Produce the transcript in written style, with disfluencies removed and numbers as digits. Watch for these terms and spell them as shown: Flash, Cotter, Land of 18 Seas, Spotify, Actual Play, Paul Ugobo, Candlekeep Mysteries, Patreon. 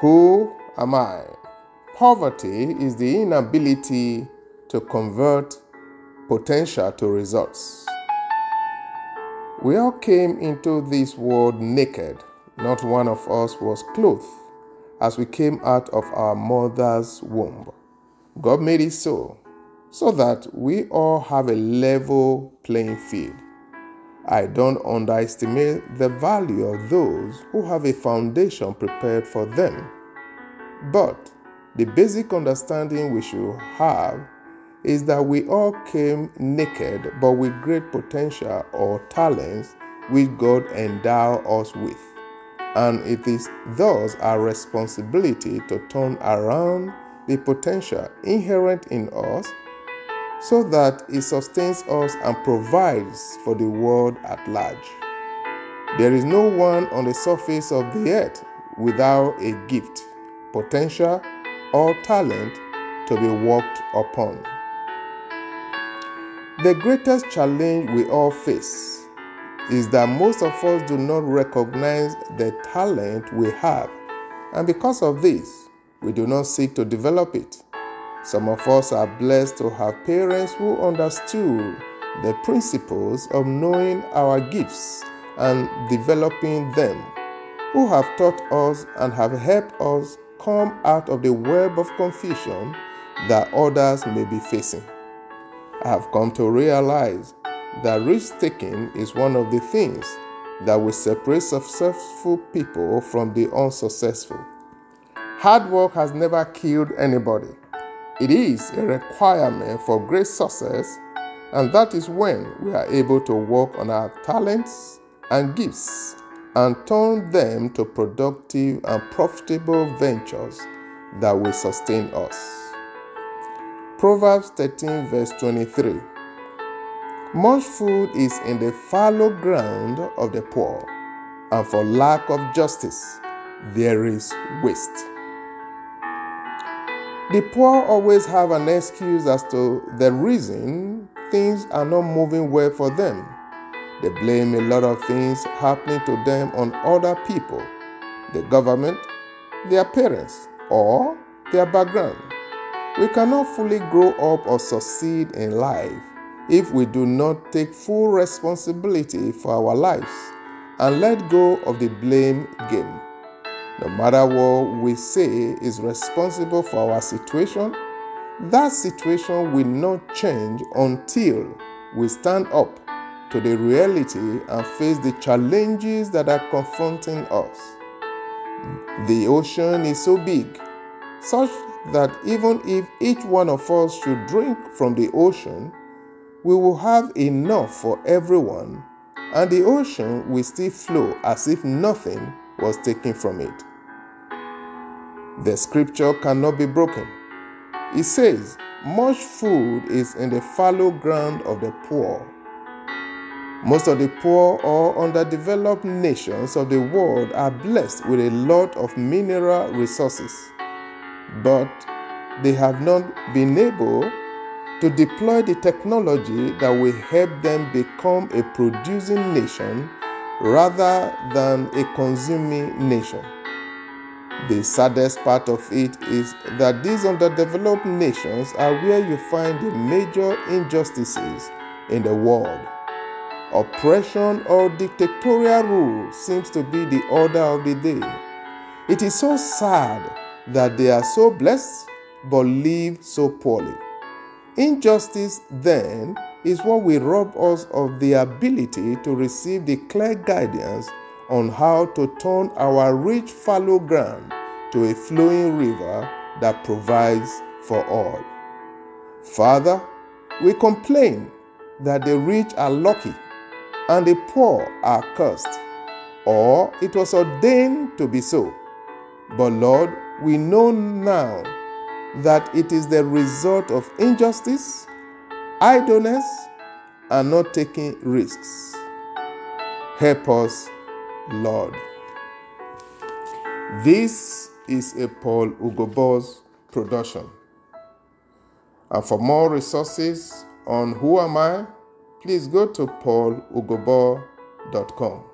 Who am I? Poverty is the inability to convert potential to results. We all came into this world naked. Not one of us was clothed as we came out of our mother's womb. God made it so that we all have a level playing field. I don't underestimate the value of those who have a foundation prepared for them. But the basic understanding we should have is that we all came naked but with great potential or talents which God endowed us with. And it is thus our responsibility to turn around the potential inherent in us so that it sustains us and provides for the world at large. There is no one on the surface of the earth without a gift, potential, or talent to be worked upon. The greatest challenge we all face is that most of us do not recognize the talent we have, and because of this, we do not seek to develop it. Some of us are blessed to have parents who understood the principles of knowing our gifts and developing them, who have taught us and have helped us come out of the web of confusion that others may be facing. I have come to realize that risk-taking is one of the things that will separate successful people from the unsuccessful. Hard work has never killed anybody. It is a requirement for great success, and that is when we are able to work on our talents and gifts and turn them to productive and profitable ventures that will sustain us. Proverbs 13 verse 23. Much food is in the fallow ground of the poor, and for lack of justice there is waste. The poor always have an excuse as to the reason things are not moving well for them. They blame a lot of things happening to them on other people, the government, their parents, or their background. We cannot fully grow up or succeed in life if we do not take full responsibility for our lives and let go of the blame game. No matter what we say is responsible for our situation, that situation will not change until we stand up to the reality and face the challenges that are confronting us. The ocean is so big, such that even if each one of us should drink from the ocean, we will have enough for everyone, and the ocean will still flow as if nothing was taken from it. The scripture cannot be broken. It says, much food is in the fallow ground of the poor. Most of the poor or underdeveloped nations of the world are blessed with a lot of mineral resources, but they have not been able to deploy the technology that will help them become a producing nation rather than a consuming nation. The saddest part of it is that these underdeveloped nations are where you find the major injustices in the world. Oppression or dictatorial rule seems to be the order of the day. It is so sad that they are so blessed but live so poorly. Injustice, then, is what will rob us of the ability to receive the clear guidance on how to turn our rich fallow ground to a flowing river that provides for all. Father, we complain that the rich are lucky and the poor are cursed, or it was ordained to be so. But Lord, we know now that it is the result of injustice, idleness, and not taking risks. Help us, Lord. This is a Paul Ugobo's production. And for more resources on Who Am I, please go to paulugobo.com.